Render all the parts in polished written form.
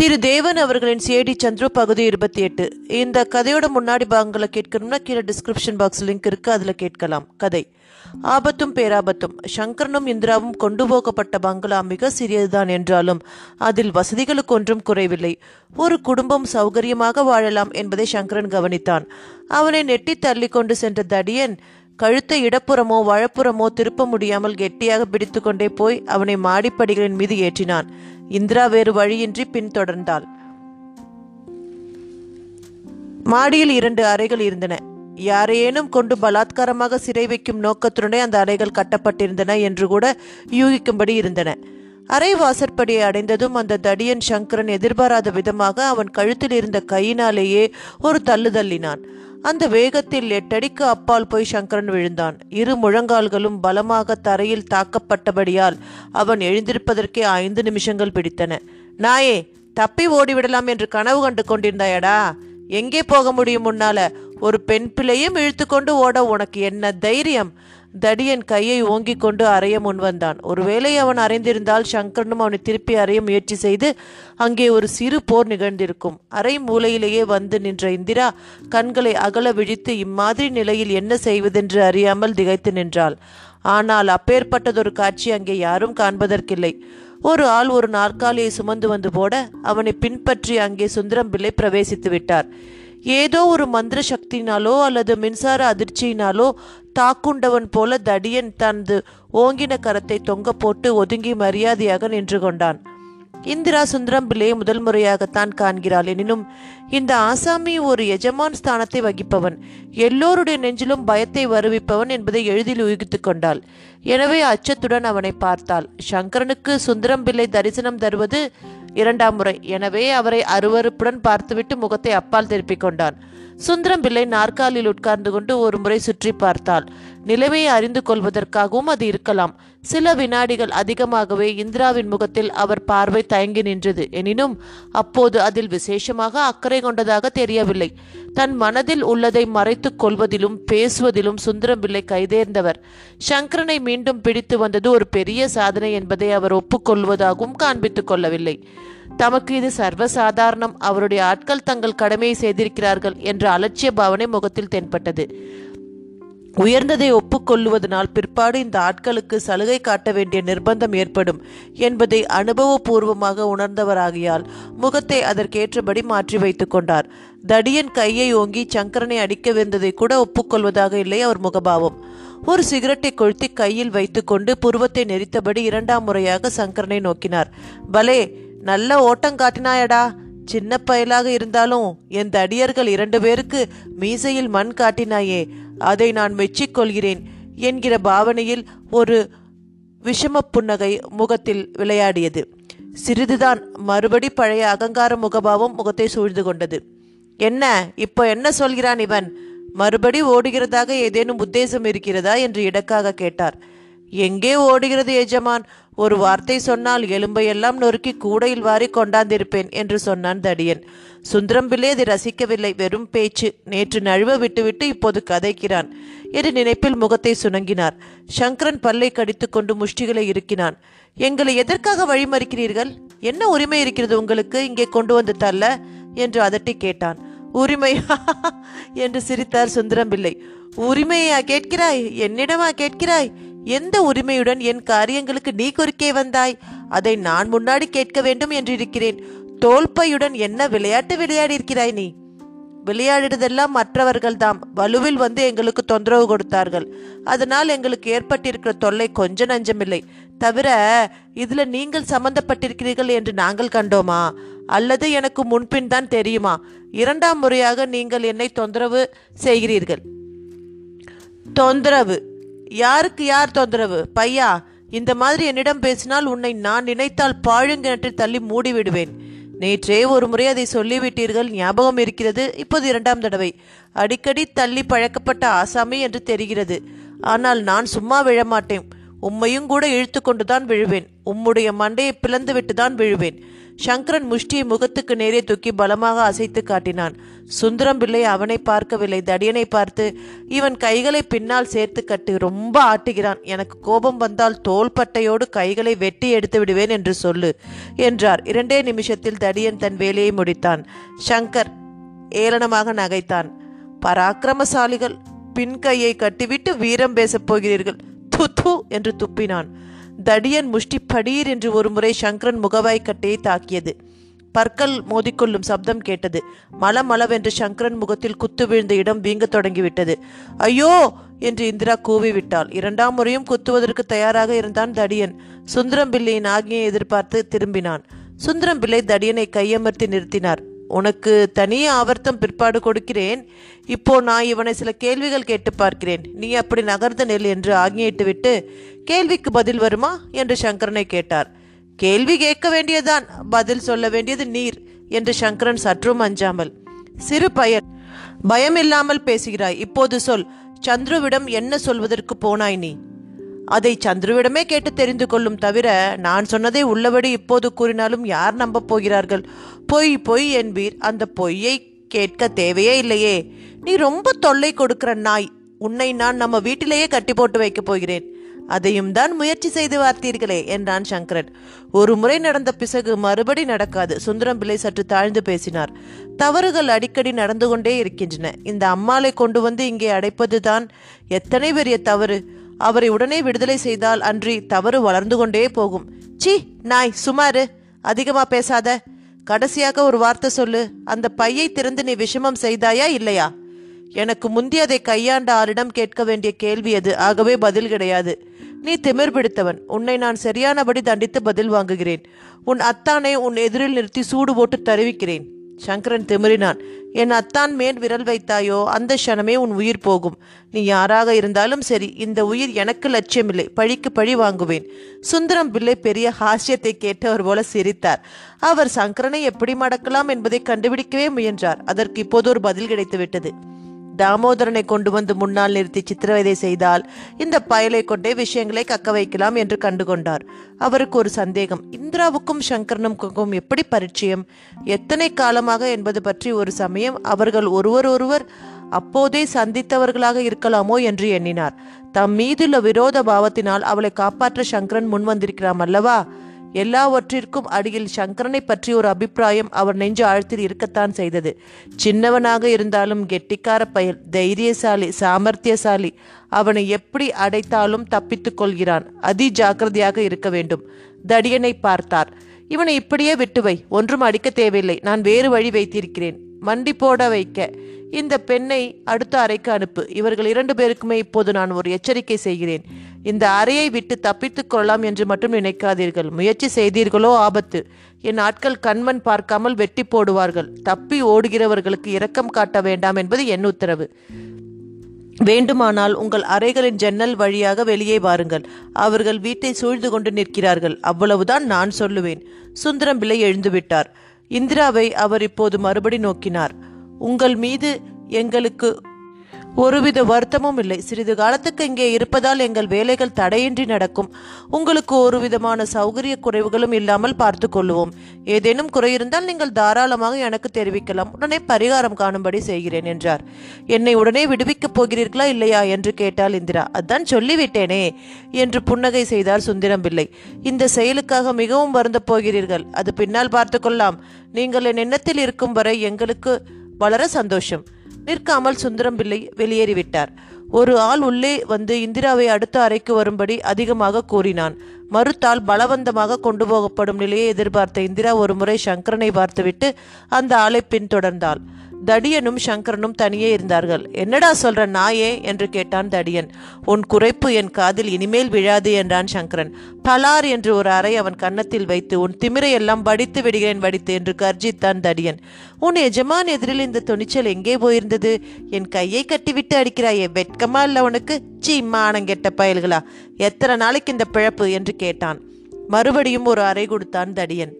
திரு தேவன் அவர்களின் சிஐடி சந்துரு பகுதி 28. இந்த கதையோட முன்னாடி பாகங்களை கேட்கணும்னா கீழே டிஸ்கிரிப்ஷன் பாக்ஸ் லிங்க் இருக்கு, அதில் கேட்கலாம். கதை ஆபத்தும் பேராபத்தும். சங்கரனும் இந்திராவும் கொண்டு போகப்பட்ட பங்களா மிக சிறியதுதான் என்றாலும் அதில் வசதிகளுக்கு ஒன்றும் குறைவில்லை. ஒரு குடும்பம் சௌகரியமாக வாழலாம் என்பதை சங்கரன் கவனித்தான். அவனை நெட்டி தள்ளி கொண்டு சென்ற தடியன் கழுத்தை இடப்புறமோ வலப்புறமோ திருப்ப முடியாமல் கெட்டியாக பிடித்து கொண்டே போய் அவனை மாடிப்படிகளின் மீது ஏற்றினான். இந்திரா வேறு வழியின்றி பின்தொடர்ந்தாள். மாடியில் 2 அறைகள் இருந்தன. யாரையேனும் கொண்டு பலாத்காரமாக சிறை வைக்கும் நோக்கத்துடனே அந்த அறைகள் கட்டப்பட்டிருந்தன என்று கூட யூகிக்கும்படி இருந்தன. அரை வாசற்படியை அடைந்ததும் அந்த தடியன் சங்கரன் எதிர்பாராத விதமாக அவன் கழுத்தில் இருந்த கையினாலேயே ஒரு தள்ளு தள்ளினான். அந்த வேகத்தில் 8 அடிக்கு அப்பால் போய் சங்கரன் விழுந்தான். 2 முழங்கால்களும் பலமாக தரையில் தாக்கப்பட்டபடியால் அவன் எழுந்திருப்பதற்கே 5 நிமிஷங்கள் பிடித்தன. நாயே, தப்பி ஓடிவிடலாம் என்று கனவு கண்டு கொண்டிருந்தாயடா, எங்கே போக முடியும்? முன்னால ஒரு பெண் பிள்ளையும் இழுத்து கொண்டு ஓட உனக்கு என்ன தைரியம்? தடியன் கையை ஓங்கி கொண்டு அறைய முன்வந்தான். ஒருவேளை அவன் அறைந்திருந்தால் சங்கரனும் அவனை திருப்பி அறைய முயற்சி செய்து அங்கே ஒரு சிறு போர் நிகழ்ந்திருக்கும். அறை மூலையிலேயே வந்து நின்ற இந்திரா கண்களை அகல விழித்து இம்மாதிரி நிலையில் என்ன செய்வதென்று அறியாமல் திகைத்து நின்றாள். ஆனால் அப்பேற்பட்டதொரு காட்சி அங்கே யாரும் காண்பதற்கில்லை. ஒரு ஆள் ஒரு நாற்காலியை சுமந்து வந்து போட அவனை பின்பற்றி அங்கே சுந்தரம் பிள்ளை பிரவேசித்து விட்டார். ஏதோ ஒரு மந்திர சக்தியினாலோ அல்லது மின்சார அதிர்ச்சியினாலோ தாக்குண்டவன் போல தடியன் தனது ஓங்கின கரத்தை தொங்க போட்டு ஒதுங்கி மரியாதையாக நின்று கொண்டான். இந்திரா சுந்தரம் பிள்ளையை முதல் முறையாகத்தான் காண்கிறாள். எனினும் இந்த ஆசாமி ஒரு எஜமான் ஸ்தானத்தை வகிப்பவன், எல்லோருடைய நெஞ்சிலும் பயத்தை வருவிப்பவன் என்பதை எளிதில் ஊகித்து கொண்டாள். எனவே அச்சத்துடன் அவனை பார்த்தாள். சங்கரனுக்கு சுந்தரம் பிள்ளை தரிசனம் தருவது 2ஆம் முறை. எனவே அவரை அருவறுப்புடன் பார்த்துவிட்டு முகத்தை அப்பால் திருப்பிக் கொண்டான். சுந்தரம் பிள்ளை நாற்காலில் உட்கார்ந்து கொண்டு ஒரு முறை சுற்றி பார்த்தாள். நிலைமையை அறிந்து கொள்வதற்காகவும் அது இருக்கலாம். சில வினாடிகள் அதிகமாகவே இந்திராவின் முகத்தில் அவர் பார்வை தயங்கி நின்றது. எனினும் அப்போது அதில் விசேஷமாக அக்கறை கொண்டதாக தெரியவில்லை. தன் மனதில் உள்ளதை மறைத்து கொள்வதிலும் பேசுவதிலும் சுந்தரம் பிள்ளை கைதேர்ந்தவர். சங்கரனை மீண்டும் பிடித்து வந்தது ஒரு பெரிய சாதனை என்பதை அவர் ஒப்புக்கொள்வதாகவும் காண்பித்துக் கொள்ளவில்லை. தமக்கு இது சர்வசாதாரணம், அவருடைய ஆட்கள் தங்கள் கடமையை செய்திருக்கிறார்கள் என்ற அலட்சிய பாவனை முகத்தில் தென்பட்டது. உயர்ந்ததை ஒப்புக்கொள்ளுவதனால் பிற்பாடு இந்த ஆட்களுக்கு சலுகை காட்ட வேண்டிய நிர்பந்தம் ஏற்படும் என்பதை அனுபவபூர்வமாக உணர்ந்தவராகியால் முகத்தை அதற்கேற்றபடி மாற்றி வைத்து கொண்டார். தடியன் கையை ஓங்கி சங்கரனை அடிக்கவிருந்ததை கூட ஒப்புக்கொள்வதாக இல்லை அவர் முகபாவம். ஒரு சிகரெட்டை கொளுத்தி கையில் வைத்துக்கொண்டு புருவத்தை நெறித்தபடி 2ஆம் முறையாக சங்கரனை நோக்கினார். பலே, நல்ல ஓட்டம் காட்டினாயடா. சின்ன பயலாக இருந்தாலும் என் தடியர்கள் 2 பேருக்கு மீசையில் மண் காட்டினாயே, அதை நான் மெச்சிக்கொள்கிறேன் என்கிற பாவனையில் ஒரு விஷம புன்னகை முகத்தில் விளையாடியது. சிறிதுதான், மறுபடி பழைய அகங்கார முகபாவம் முகத்தை சூழ்ந்து கொண்டது. என்ன, இப்போ என்ன சொல்கிறான் இவன்? மறுபடி ஓடுகிறதாக ஏதேனும் உத்தேசம் இருக்கிறதா என்று இடக்காக கேட்டார். எங்கே ஓடுகிறது எஜமான்? ஒரு வார்த்தை சொன்னால் எலும்பையெல்லாம் நொறுக்கி கூடையில் வாரி கொண்டாந்திருப்பேன் என்று சொன்னான் தடியன். சுந்தரம் பிள்ளை அதை ரசிக்கவில்லை. வெறும் பேச்சு, நேற்று நழுவ விட்டுவிட்டு இப்போது கதைக்கிறான் என்று நினைப்பில் முகத்தை சுணங்கினார். சங்கரன் பல்லை கடித்து கொண்டு முஷ்டிகளை இறுக்கினான். எங்களை எதற்காக வழிமறிக்கிறீர்கள்? என்ன உரிமை இருக்கிறது உங்களுக்கு இங்கே கொண்டு வந்து தள்ள என்று அதட்டி கேட்டான். உரிமையா என்று சிரித்தார் சுந்தரம் பிள்ளை. உரிமையா கேட்கிறாய்? என்னிடமா கேட்கிறாய்? எந்த உரிமையுடன் என் காரியங்களுக்கு நீ குறுக்கே வந்தாய்? அதை நான் முன்னாடி கேட்க வேண்டும் என்றிருக்கிறேன். தோல்பையுடன் என்ன விளையாட்டு விளையாடி இருக்கிறாய் நீ? விளையாடுதெல்லாம் மற்றவர்கள்தான் வலுவில் வந்து எங்களுக்கு தொந்தரவு கொடுத்தார்கள். அதனால் எங்களுக்கு ஏற்பட்டிருக்கிற தொல்லை கொஞ்சம் நஞ்சமில்லை. தவிர இதுல நீங்கள் சம்பந்தப்பட்டிருக்கிறீர்கள் என்று நாங்கள் கண்டோமா? அல்லது எனக்கு முன்பின் தான் தெரியுமா? 2ஆம் முறையாக நீங்கள் என்னை தொந்தரவு செய்கிறீர்கள். தொந்தரவு? யாருக்கு யார் தொந்தரவு? பையா, இந்த மாதிரி என்னிடம் பேசினால் உன்னை நான் நினைத்தால் பாழுங்கிணற்றில் தள்ளி மூடிவிடுவேன். நேற்றே ஒரு முறை அதை சொல்லிவிட்டீர்கள், ஞாபகம் இருக்கிறது. இப்போது 2ஆம் தடவை. அடிக்கடி தள்ளி பழக்கப்பட்ட ஆசாமி என்று தெரிகிறது. ஆனால் நான் சும்மா விழமாட்டேன். உம்மையும் கூட இழுத்து கொண்டுதான் விழுவேன். உம்முடைய மண்டையை பிளந்து விட்டுதான் விழுவேன். சங்கரன் முஷ்டியை முகத்துக்கு நேரே தூக்கி பலமாக அசைத்து காட்டினான். சுந்தரம் பிள்ளை அவனை பார்க்கவில்லை, தடியனை பார்த்து, இவன் கைகளை பின்னால் சேர்த்து கட்டு, ரொம்ப ஆட்டுகிறான், எனக்கு கோபம் வந்தால் தோள்பட்டையோடு கைகளை வெட்டி எடுத்து விடுவேன் என்று சொல்லு என்றார். 2 நிமிஷத்தில் தடியன் தன் வேலையை முடித்தான். சங்கர் ஏளனமாக நகைத்தான். பராக்கிரமசாலிகள், பின்கையை கட்டிவிட்டு வீரம் பேசப் போகிறீர்கள், து து என்று துப்பினான். தடியன் முஷ்டி படீர் என்று ஒரு முறை சங்கரன் முகவாய் கட்டையை தாக்கியது. பற்கள் மோதிக்கொள்ளும் சப்தம் கேட்டது. மலமளவென்று சங்கரன் முகத்தில் குத்து விழுந்த இடம் வீங்க தொடங்கிவிட்டது. ஐயோ என்று இந்திரா கூவிவிட்டாள். 2ஆம் முறையும் குத்துவதற்கு தயாராக இருந்தான் தடியன். சுந்தரம் பிள்ளையின் ஆக்ஞையை எதிர்பார்த்து திரும்பினான். சுந்தரம் பிள்ளை தடியனை கையமர்த்தி நிறுத்தினார். உனக்கு தனி ஆவர்த்தம் பிற்பாடு கொடுக்கிறேன், இப்போ நான் இவனை சில கேள்விகள் கேட்டு பார்க்கிறேன், நீ அப்படி நகர்ந்த நெல் என்று ஆக்ஞையிட்டுவிட்டு, கேள்விக்கு பதில் வருமா என்று சங்கரனை கேட்டார். கேள்வி கேட்க வேண்டியதான், பதில் சொல்ல வேண்டியது நீர் என்று சங்கரன் சற்றும் அஞ்சாமல், சிறு பயமில்லாமல் பேசுகிறாய், இப்போது சொல், சந்துருவிடம் என்ன சொல்வதற்கு போனாய்? நீ அதை சந்துருவிடமே கேட்டு தெரிந்து கொள்ளும், தவிர நான் சொன்னதை உள்ளபடி இப்போது கூறினாலும் யார் நம்பப் போகிறார்கள்? பொய் பொய் என்பீர், அந்த பொய்யை கேட்க தேவையே இல்லையே, நீ ரொம்ப தொல்லை கொடுக்கிற நாய், உன்னை நான் நம்ம வீட்டிலேயே கட்டி போட்டு வைக்கப் போகிறேன், அதையும் தான் முயற்சி செய்து வார்த்தீர்களே என்றான் சங்கரன். ஒரு முறை நடந்த பிசகு மறுபடி நடக்காது. சுந்தரம் பிள்ளை சற்று தாழ்ந்து பேசினார். தவறுகள் அடிக்கடி நடந்து கொண்டே இருக்கின்றன, இந்த அம்மாளை கொண்டு வந்து இங்கே அடைப்பது தான் எத்தனை பெரிய தவறு, அவரை உடனே விடுதலை செய்தால் அன்றி தவறு வளர்ந்து கொண்டே போகும். சி நாய், சுமாரு, அதிகமா பேசாத, கடைசியாக ஒரு வார்த்தை சொல்லு, அந்த பையை திறந்து நீ விஷமம் செய்தாயா இல்லையா? எனக்கு முந்தியதை கையாண்ட ஆளிடம் கேட்க வேண்டிய கேள்வி அது, ஆகவே பதில் கிடையாது. நீ திமிர் பிடித்தவன், உன்னை நான் சரியானபடி தண்டித்து பதில் வாங்குகிறேன், உன் அத்தானை உன் எதிரில் நிறுத்தி சூடு போட்டு தருவிக்கிறேன். சங்கரன் திமிரினான். என் அத்தான் மேல் விரல் வைத்தாயோ அந்த க்ஷணமே உன் உயிர் போகும், நீ யாராக இருந்தாலும் சரி, இந்த உயிர் எனக்கு லட்சியமில்லை, பழிக்கு பழி வாங்குவேன். சுந்தரம் பிள்ளை பெரிய ஹாஸ்யத்தை கேட்டவர் போல சிரித்தார். அவர் சங்கரனை எப்படி மடக்கலாம் என்பதை கண்டுபிடிக்கவே முயன்றார். அதற்கு இப்போது ஒரு பதில் கிடைத்துவிட்டது. தாமோதரனை கொண்டு வந்து முன்னால் நிறுத்தி சித்திரவதை செய்தால் இந்த பயலை கொண்டே விஷயங்களை கக்க வைக்கலாம் என்று கண்டுகொண்டார். அவருக்கு ஒரு சந்தேகம், இந்திராவுக்கும் சங்கரனுக்கும் எப்படி பரிச்சயம், எத்தனை காலமாக என்பது பற்றி. ஒரு சமயம் அவர்கள் ஒருவர் அப்போதே சந்தித்தவர்களாக இருக்கலாமோ என்று எண்ணினார். தம் மீதுள்ள விரோத பாவத்தினால் அவளை காப்பாற்ற சங்கரன் முன் வந்திருக்கிறான் அல்லவா? எல்லாவற்றிற்கும் அடியில் சங்கரனை பற்றி ஒரு அபிப்பிராயம் அவர் நெஞ்சு ஆழத்தில் இருக்கத்தான் செய்தது. சின்னவனாக இருந்தாலும் கெட்டிக்கார பயல், தைரியசாலி, சாமர்த்தியசாலி, அவனை எப்படி அடைத்தாலும் தப்பித்து கொள்கிறான், அதி ஜாக்கிரதையாக இருக்க வேண்டும். தடியனை பார்த்தார். இவனை இப்படியே விட்டுவை, ஒன்றும் அடிக்க தேவையில்லை, நான் வேறு வழி வைத்திருக்கிறேன், மண்டி போட வைக்க. இந்த பெண்ணை அடுத்த அறைக்கு அனுப்பு, இவர்கள் 2 பேருக்குமே இப்போது நான் ஒரு எச்சரிக்கை செய்கிறேன், இந்த அறையை விட்டு தப்பித்துக் கொள்ளலாம் என்று மட்டும் நினைக்காதீர்கள், முயற்சி செய்தீர்களோ ஆபத்து, என் ஆட்கள் கண்மண் பார்க்காமல் வெட்டி போடுவார்கள், தப்பி ஓடுகிறவர்களுக்கு இரக்கம் காட்ட வேண்டாம் என்பது என் உத்தரவு, வேண்டுமானால் உங்கள் அறைகளின் ஜன்னல் வழியாக வெளியே வாருங்கள், அவர்கள் வீட்டை சூழ்ந்து கொண்டு நிற்கிறார்கள், அவ்வளவுதான் நான் சொல்லுவேன். சுந்தரம் பிள்ளை எழுந்துவிட்டார். இந்திராவை அவர் இப்போது மறுபடி நோக்கினார். உங்கள் மீது எங்களுக்கு ஒருவித வருத்தமும் இல்லை, சிறிது காலத்துக்கு இங்கே இருப்பதால் எங்கள் வேலைகள் தடையின்றி நடக்கும், உங்களுக்கு ஒருவிதமான சௌகரிய குறைவுகளும் இல்லாமல் பார்த்து கொள்வோம், ஏதேனும் குறையிருந்தால் நீங்கள் தாராளமாக எனக்கு தெரிவிக்கலாம், உடனே பரிகாரம் காணும்படி செய்கிறேன் என்றார். என்னை உடனே விடுவிக்கப் போகிறீர்களா இல்லையா என்று கேட்டாள் இந்திரா. அதான் சொல்லிவிட்டேனே என்று புன்னகை செய்தார் சுந்தரம் பிள்ளை. இந்த செயலுக்காக மிகவும் வருந்த போகிறீர்கள், அது பின்னால் பார்த்து கொள்ளலாம், நீங்கள் என் எண்ணத்தில் இருக்கும் வரை எங்களுக்கு வளர சந்தோஷம். நிற்காமல் சுந்தரம் பிள்ளை வெளியேறிவிட்டார். ஒரு ஆள் உள்ளே வந்து இந்திராவை அடுத்த அறைக்கு வரும்படி அதிகமாக கூறினான். மறுத்தால் பலவந்தமாக கொண்டு போகப்படும் நிலையை எதிர்பார்த்த இந்திரா ஒரு முறை சங்கரனை பார்த்துவிட்டு அந்த ஆளை பின்தொடர்ந்தாள். தடியனும் சங்கரனும் தனியே இருந்தார்கள். என்னடா சொல்ற நாயே என்று கேட்டான் தடியன். உன் குறைப்பு என் காதில் இனிமேல் விழாது என்றான் சங்கரன். பலார் என்று ஒரு அறை அவன் கன்னத்தில் வைத்து, உன் திமிரை எல்லாம் வடித்து விடுகிறேன் வடித்து என்று கர்ஜித்தான் தடியன். உன் எஜமான் எதிரில் இந்த துணிச்சல் எங்கே போயிருந்தது? என் கையை கட்டிவிட்டு அடிக்கிறாயே, வெட்கமா இல்லை உனக்கு? சீமானங்கெட்ட பயல்களா, எத்தனை நாளைக்கு இந்த பிழப்பு என்று கேட்டான். மறுபடியும் ஒரு அறை கொடுத்தான் தடியன்.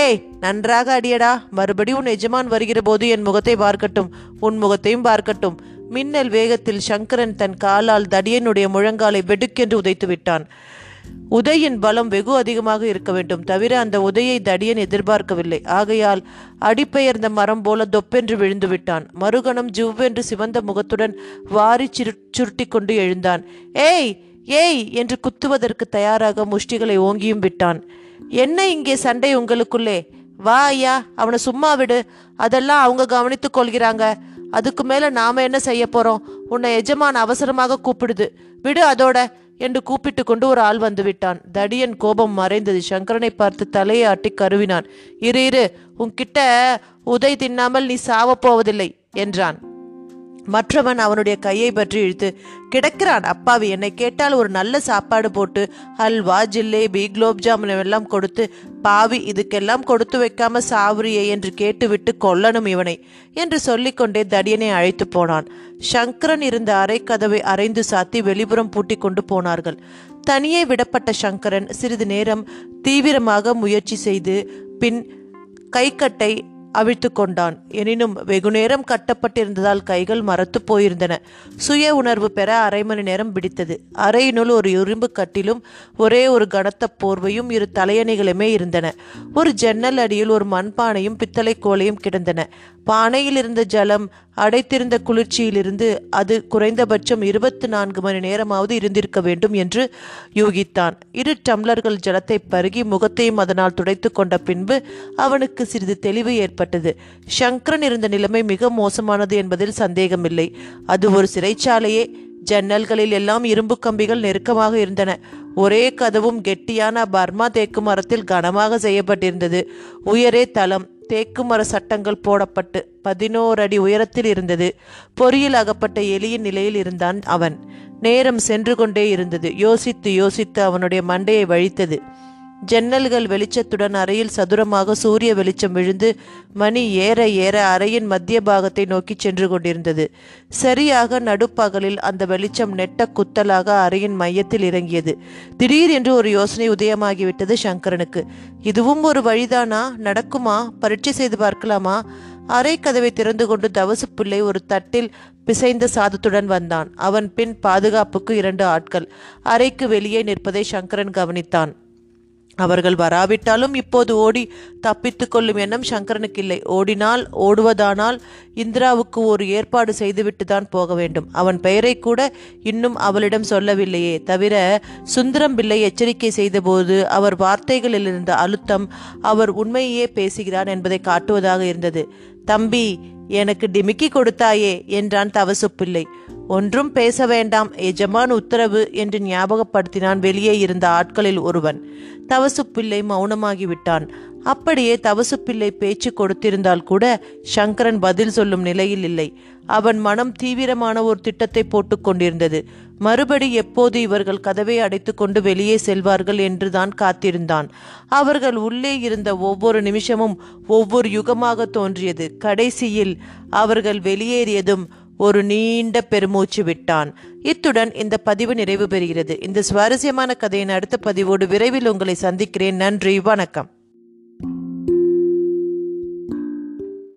ஏய், நன்றாக அடியடா, மறுபடியும் உன் எஜமான் வருகிற போது என் முகத்தை பார்க்கட்டும், உன் முகத்தையும் பார்க்கட்டும். மின்னல் வேகத்தில் சங்கரன் தன் காலால் தடியனுடைய முழங்காலை வெடுக்கென்று உதைத்து விட்டான். உதையின் பலம் வெகு அதிகமாக இருக்க வேண்டும். தவிர அந்த உதையை தடியன் எதிர்பார்க்கவில்லை. ஆகையால் அடிபெயர்ந்த மரம் போல தொப்பென்று விழுந்து விட்டான். மறுகணம் ஜிவ்வென்று சிவந்த முகத்துடன் வாரி சுருட்டி கொண்டு எழுந்தான். ஏய் ஏய் என்று குத்துவதற்கு தயாராக முஷ்டிகளை ஓங்கியும் விட்டான். என்ன இங்கே சண்டை உங்களுக்குள்ளே? வா ஐயா, அவனை சும்மா விடு. அதெல்லாம் அவங்க கவனித்து கொள்கிறாங்க. அதுக்கு மேலே நாம் என்ன செய்ய போகிறோம்? உன்னை எஜமான் அவசரமாக கூப்பிடுது, விடு அதோட என்று கூப்பிட்டு கொண்டு ஒரு ஆள் வந்து விட்டான். தடியன் கோபம் மறைந்தது. சங்கரனை பார்த்து தலையை ஆட்டி கருவினான். இரு இரு, உன்கிட்ட உதை தின்னாமல் நீ சாவப்போவதில்லை என்றான். மற்றவன் அவனுடைய கையை பற்றி இழுத்து, கிடக்கிறான் அப்பாவி, என்னை கேட்டால் ஒரு நல்ல சாப்பாடு போட்டு அல்வா ஜில்லேபி குலோப்ஜாமுன் எல்லாம் கொடுத்து, பாவி இதுக்கெல்லாம் கொடுத்து வைக்காம சாவுரியை என்று கேட்டுவிட்டு கொல்லணும் இவனை என்று சொல்லிக்கொண்டே தடியனை அழைத்து போனான். சங்கரன் இருந்த அறை கதவை அரைந்து சாத்தி வெளிப்புறம் பூட்டி கொண்டு போனார்கள். தனியே விடப்பட்ட சங்கரன் சிறிது நேரம் தீவிரமாக முயற்சி செய்து பின் கைக்கட்டை அவிழ்த்து கொண்டான். எனினும் வெகுநேரம் கட்டப்பட்டிருந்ததால் கைகள் மரத்து போயிருந்தன. சுய உணர்வு பெற அரை மணி நேரம் பிடித்தது. அறையினுள் ஒரு இரும்பு கட்டிலும் ஒரே ஒரு கனத்த போர்வையும் இரு தலையணைகளுமே இருந்தன. ஒரு ஜன்னல் அடியில் ஒரு மண்பானையும் பித்தளை கோலையும் கிடந்தன. பானையில் இருந்த ஜலம் அடைத்திருந்த குளிர்ச்சியிலிருந்து அது குறைந்தபட்சம் 24 மணி நேரமாவது இருந்திருக்க வேண்டும் என்று யூகித்தான். 2 டம்ளர்கள் ஜலத்தை பருகி முகத்தையும் அதனால் துடைத்து கொண்ட பின்பு அவனுக்கு சிறிது தெளிவு ஏற்பட்டது. சங்கரன் இருந்த நிலைமை மிக மோசமானது என்பதில் சந்தேகமில்லை. அது ஒரு சிறைச்சாலையே. ஜன்னல்களில் எல்லாம் இரும்பு கம்பிகள் நெருக்கமாக இருந்தன. ஒரே கதவும் கெட்டியான பர்மா தேக்கு மரத்தில் கனமாக செய்யப்பட்டிருந்தது. உயரே தளம் தேக்கு மர சட்டங்கள் போடப்பட்டு 14 அடி உயரத்தில் இருந்தது. பொறியில் அகப்பட்ட எலியின் நிலையில் இருந்தான் அவன். நேரம் சென்று கொண்டே இருந்தது. யோசித்து யோசித்து அவனுடைய மண்டையை வழித்தது. ஜன்னல்கள் வெளிச்சத்துடன் அறையில் சதுரமாக சூரிய வெளிச்சம் விழுந்து மணி ஏற ஏற அறையின் மத்திய பாகத்தை நோக்கி சென்று கொண்டிருந்தது. சரியாக நடுப்பகலில் அந்த வெளிச்சம் நெட்ட குத்தலாக அறையின் மையத்தில் இறங்கியது. திடீர் என்று ஒரு யோசனை உதயமாகிவிட்டது சங்கரனுக்கு. இதுவும் ஒரு வழிதானா? நடக்குமா? பரீட்சை செய்து பார்க்கலாமா? அரை கதவை திறந்து கொண்டு தவசு பிள்ளை ஒரு தட்டில் பிசைந்த சாதத்துடன் வந்தான். அவன் பின் பாதுகாப்புக்கு 2 ஆட்கள் அறைக்கு வெளியே நிற்பதை சங்கரன் கவனித்தான். அவர்கள் வராவிட்டாலும் இப்போது ஓடி தப்பித்து கொள்ளும் எண்ணம் சங்கரனுக்கு இல்லை. ஓடினால் ஓடுவதானால் இந்திராவுக்கு ஒரு ஏற்பாடு செய்துவிட்டு தான் போக வேண்டும். அவன் பெயரை கூட இன்னும் அவளிடம் சொல்லவில்லையே தவிர சுந்தரம் பிள்ளை எச்சரிக்கை செய்தபோது அவர் வார்த்தைகளில் இருந்த அழுத்தம் அவர் உண்மையே பேசுகிறான் என்பதை காட்டுவதாக இருந்தது. தம்பி, எனக்கு டிமிக்கி கொடுத்தாயே என்றான் தவசு பிள்ளை. ஒன்றும் பேச வேண்டாம், எஜமான் உத்தரவு என்று ஞாபகப்படுத்தினான் வெளியே இருந்த ஆட்களில் ஒருவன். தவசு பிள்ளை மௌனமாகிவிட்டான். அப்படியே தவசு பிள்ளை பேச்சு கொடுத்திருந்தால் கூட சங்கரன் பதில் சொல்லும் நிலையில் இல்லை. அவன் மனம் தீவிரமான ஒரு திட்டத்தை போட்டு கொண்டிருந்தது. மறுபடி எப்போது இவர்கள் கதவை அடைத்து கொண்டு வெளியே செல்வார்கள் என்றுதான் காத்திருந்தான். அவர்கள் உள்ளே இருந்த ஒவ்வொரு நிமிஷமும் ஒவ்வொரு யுகமாக தோன்றியது. கடைசியில் அவர்கள் வெளியேறியதும் ஒரு நீண்ட பெருமூச்சு விட்டான். இத்துடன் இந்த பதிவு நிறைவு பெறுகிறது. இந்த சுவாரஸ்யமான கதையின் அடுத்த பதிவோடு விரைவில் உங்களை சந்திக்கிறேன். நன்றி, வணக்கம்.